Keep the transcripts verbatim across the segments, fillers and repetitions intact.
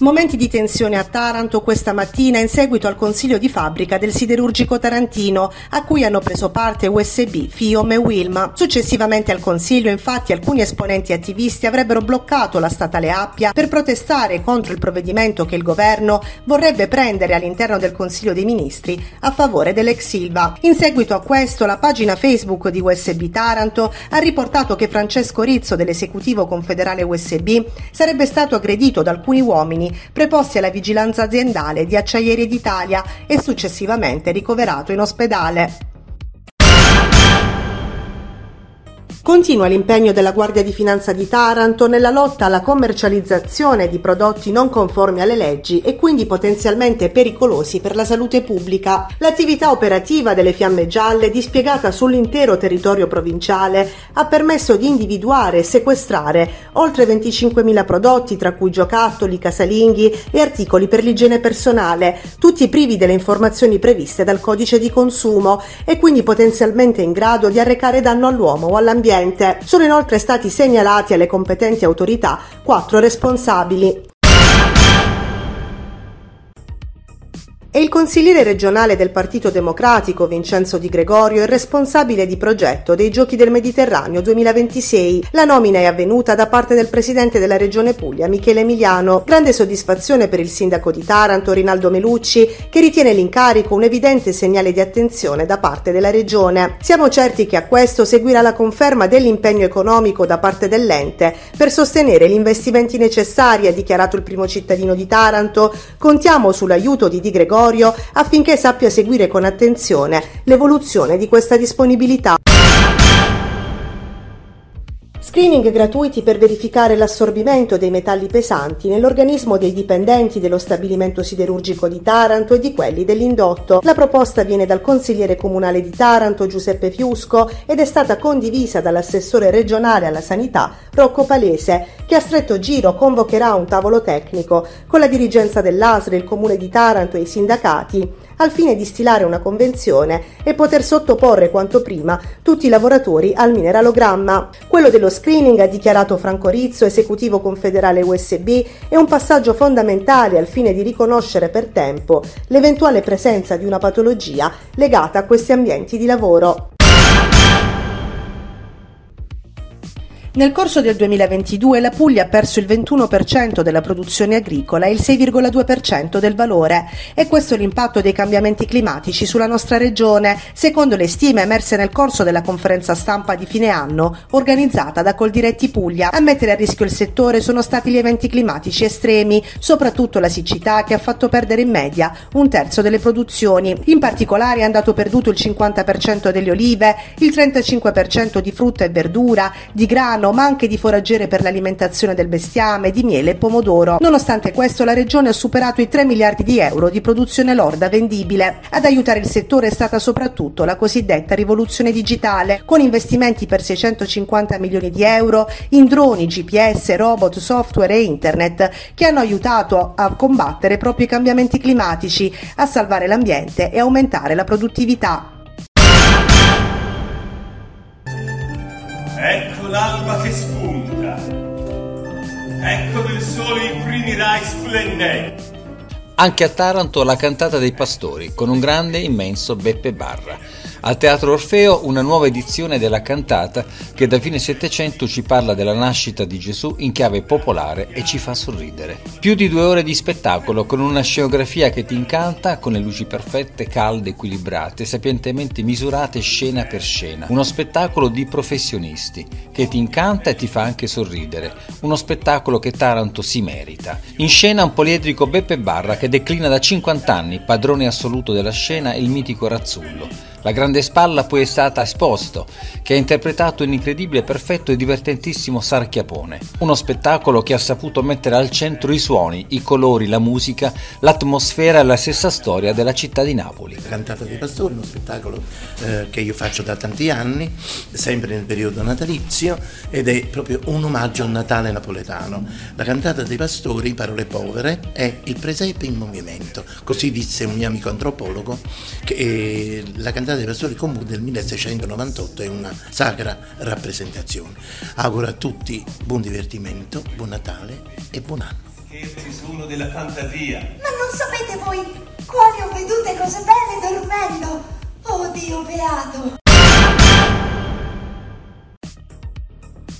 Momenti di tensione a Taranto questa mattina in seguito al consiglio di fabbrica del siderurgico tarantino, a cui hanno preso parte U S B, Fiom e Uilm. Successivamente al consiglio, infatti, alcuni esponenti attivisti avrebbero bloccato la statale Appia per protestare contro il provvedimento che il governo vorrebbe prendere all'interno del Consiglio dei Ministri a favore dell'ex Ilva. In seguito a questo, la pagina Facebook di U S B Taranto ha riportato che Francesco Rizzo, dell'esecutivo confederale U S B, sarebbe stato aggredito da alcuni uomini preposti alla vigilanza aziendale di Acciaierie d'Italia e successivamente ricoverato in ospedale. Continua l'impegno della Guardia di Finanza di Taranto nella lotta alla commercializzazione di prodotti non conformi alle leggi e quindi potenzialmente pericolosi per la salute pubblica. L'attività operativa delle Fiamme Gialle, dispiegata sull'intero territorio provinciale, ha permesso di individuare e sequestrare oltre venticinquemila prodotti, tra cui giocattoli, casalinghi e articoli per l'igiene personale, tutti privi delle informazioni previste dal codice di consumo e quindi potenzialmente in grado di arrecare danno all'uomo o all'ambiente. Sono inoltre stati segnalati alle competenti autorità quattro responsabili. E il consigliere regionale del Partito Democratico, Vincenzo Di Gregorio, è responsabile di progetto dei Giochi del Mediterraneo duemilaventisei. La nomina è avvenuta da parte del presidente della Regione Puglia, Michele Emiliano. Grande soddisfazione per il sindaco di Taranto, Rinaldo Melucci, che ritiene l'incarico un evidente segnale di attenzione da parte della Regione. Siamo certi che a questo seguirà la conferma dell'impegno economico da parte dell'ente per sostenere gli investimenti necessari, ha dichiarato il primo cittadino di Taranto. Contiamo sull'aiuto di Di Gregorio affinché sappia seguire con attenzione l'evoluzione di questa disponibilità. Screening gratuiti per verificare l'assorbimento dei metalli pesanti nell'organismo dei dipendenti dello stabilimento siderurgico di Taranto e di quelli dell'indotto. La proposta viene dal consigliere comunale di Taranto, Giuseppe Fiusco, ed è stata condivisa dall'assessore regionale alla sanità, Rocco Palese, che a stretto giro convocherà un tavolo tecnico con la dirigenza dell'A S R, il comune di Taranto e i sindacati, al fine di stilare una convenzione e poter sottoporre quanto prima tutti i lavoratori al mineralogramma. Quello dello screening, ha dichiarato Franco Rizzo, esecutivo confederale U S B, è un passaggio fondamentale al fine di riconoscere per tempo l'eventuale presenza di una patologia legata a questi ambienti di lavoro. Nel corso del duemilaventidue la Puglia ha perso il ventuno per cento della produzione agricola e il sei virgola due per cento del valore. E questo è l'impatto dei cambiamenti climatici sulla nostra regione, secondo le stime emerse nel corso della conferenza stampa di fine anno organizzata da Coldiretti Puglia. A mettere a rischio il settore sono stati gli eventi climatici estremi, soprattutto la siccità, che ha fatto perdere in media un terzo delle produzioni. In particolare è andato perduto il cinquanta per cento delle olive, il trentacinque per cento di frutta e verdura, di grano, ma anche di foraggiere per l'alimentazione del bestiame, di miele e pomodoro. Nonostante questo, la regione ha superato i tre miliardi di euro di produzione lorda vendibile. Ad aiutare il settore è stata soprattutto la cosiddetta rivoluzione digitale, con investimenti per seicentocinquanta milioni di euro in droni, G P S, robot, software e internet, che hanno aiutato a combattere proprio i cambiamenti climatici, a salvare l'ambiente e aumentare la produttività. Ecco l'alba che spunta, ecco del sole i primi rai splendenti. Anche a Taranto la cantata dei pastori con un grande immenso Beppe Barra. Al Teatro Orfeo una nuova edizione della cantata che da fine Settecento ci parla della nascita di Gesù in chiave popolare e ci fa sorridere. Più di due ore di spettacolo con una scenografia che ti incanta, con le luci perfette, calde, equilibrate, sapientemente misurate scena per scena. Uno spettacolo di professionisti che ti incanta e ti fa anche sorridere. Uno spettacolo che Taranto si merita. In scena un poliedrico Beppe Barra che declina da cinquanta anni, padrone assoluto della scena, il mitico Razzullo. La grande spalla poi è stata esposto, che ha interpretato un incredibile, perfetto e divertentissimo Sarchiapone. Uno spettacolo che ha saputo mettere al centro i suoni, i colori, la musica, l'atmosfera e la stessa storia della città di Napoli. La cantata dei pastori, uno spettacolo eh, che io faccio da tanti anni, sempre nel periodo natalizio, ed è proprio un omaggio al Natale napoletano. La cantata dei pastori, parole povere, è il presepe in movimento. Così disse un mio amico antropologo, che eh, la cantata rappresentanza dei pastori comuni del milleseicentonovantotto è una sacra rappresentazione. Auguro a tutti buon divertimento, buon Natale e buon anno. Scherzi sono della fantasia. Ma non sapete voi quali ho vedute cose belle dormendo? Oh Dio beato!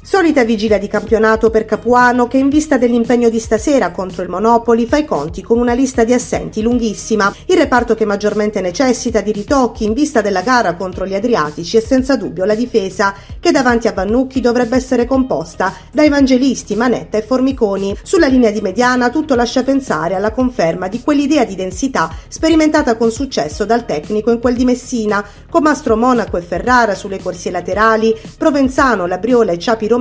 Solita vigilia di campionato per Capuano che in vista dell'impegno di stasera contro il Monopoli fa i conti con una lista di assenti lunghissima. Il reparto che maggiormente necessita di ritocchi in vista della gara contro gli Adriatici è senza dubbio la difesa, che davanti a Vannucchi dovrebbe essere composta da Evangelisti, Manetta e Formiconi. Sulla linea di mediana tutto lascia pensare alla conferma di quell'idea di densità sperimentata con successo dal tecnico in quel di Messina, con Mastro, Monaco e Ferrara sulle corsie laterali, Provenzano, Labriola e Ciapi Romano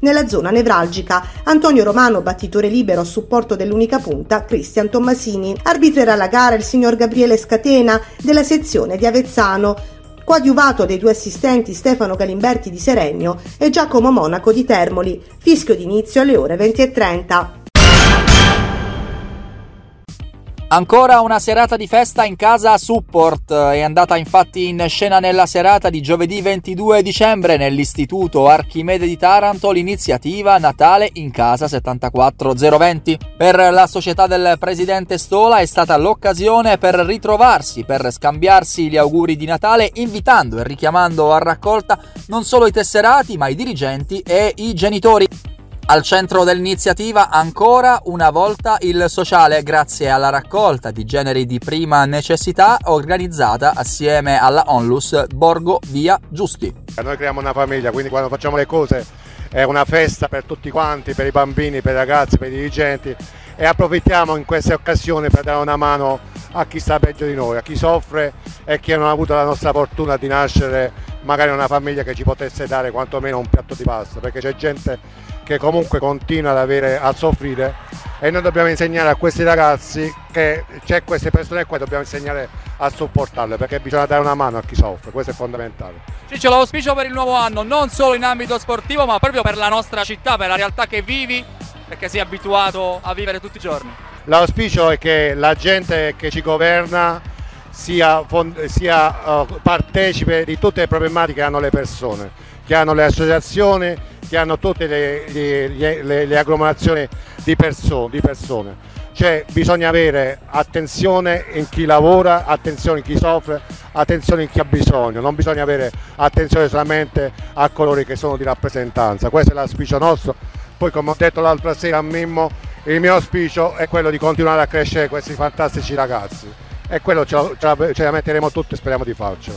nella zona nevralgica, Antonio Romano battitore libero a supporto dell'unica punta Cristian Tommasini. Arbitrerà la gara il signor Gabriele Scatena della sezione di Avezzano, coadiuvato dei due assistenti Stefano Galimberti di Seregno e Giacomo Monaco di Termoli. Fischio d'inizio alle ore venti e trenta. Ancora una serata di festa in casa a Support. È andata infatti in scena nella serata di giovedì ventidue dicembre nell'Istituto Archimede di Taranto l'iniziativa Natale in casa settantaquattro zero venti. Per la società del presidente Stola è stata l'occasione per ritrovarsi, per scambiarsi gli auguri di Natale, invitando e richiamando a raccolta non solo i tesserati ma i dirigenti e i genitori. Al centro dell'iniziativa ancora una volta il sociale, grazie alla raccolta di generi di prima necessità organizzata assieme alla Onlus Borgo Via Giusti. Noi creiamo una famiglia, quindi quando facciamo le cose è una festa per tutti quanti, per i bambini, per i ragazzi, per i dirigenti, e approfittiamo in queste occasioni per dare una mano a chi sta peggio di noi, a chi soffre e chi non ha avuto la nostra fortuna di nascere magari in una famiglia che ci potesse dare quantomeno un piatto di pasta, perché c'è gente che comunque continua ad avere, a soffrire, e noi dobbiamo insegnare a questi ragazzi che c'è queste persone qua, dobbiamo insegnare a supportarle, perché bisogna dare una mano a chi soffre, questo è fondamentale. Sì, c'è l'auspicio per il nuovo anno, non solo in ambito sportivo ma proprio per la nostra città, per la realtà che vivi, perché sei abituato a vivere tutti i giorni. L'auspicio è che la gente che ci governa sia, sia uh, partecipe di tutte le problematiche che hanno le persone, che hanno le associazioni, che hanno tutte le, le, le, le agglomerazioni di, perso, di persone, cioè bisogna avere attenzione in chi lavora, attenzione in chi soffre, attenzione in chi ha bisogno, non bisogna avere attenzione solamente a coloro che sono di rappresentanza, questo è l'auspicio nostro. Poi, come ho detto l'altra sera a Mimmo, il mio auspicio è quello di continuare a crescere questi fantastici ragazzi, e quello ce la, ce la metteremo tutti e speriamo di farcela.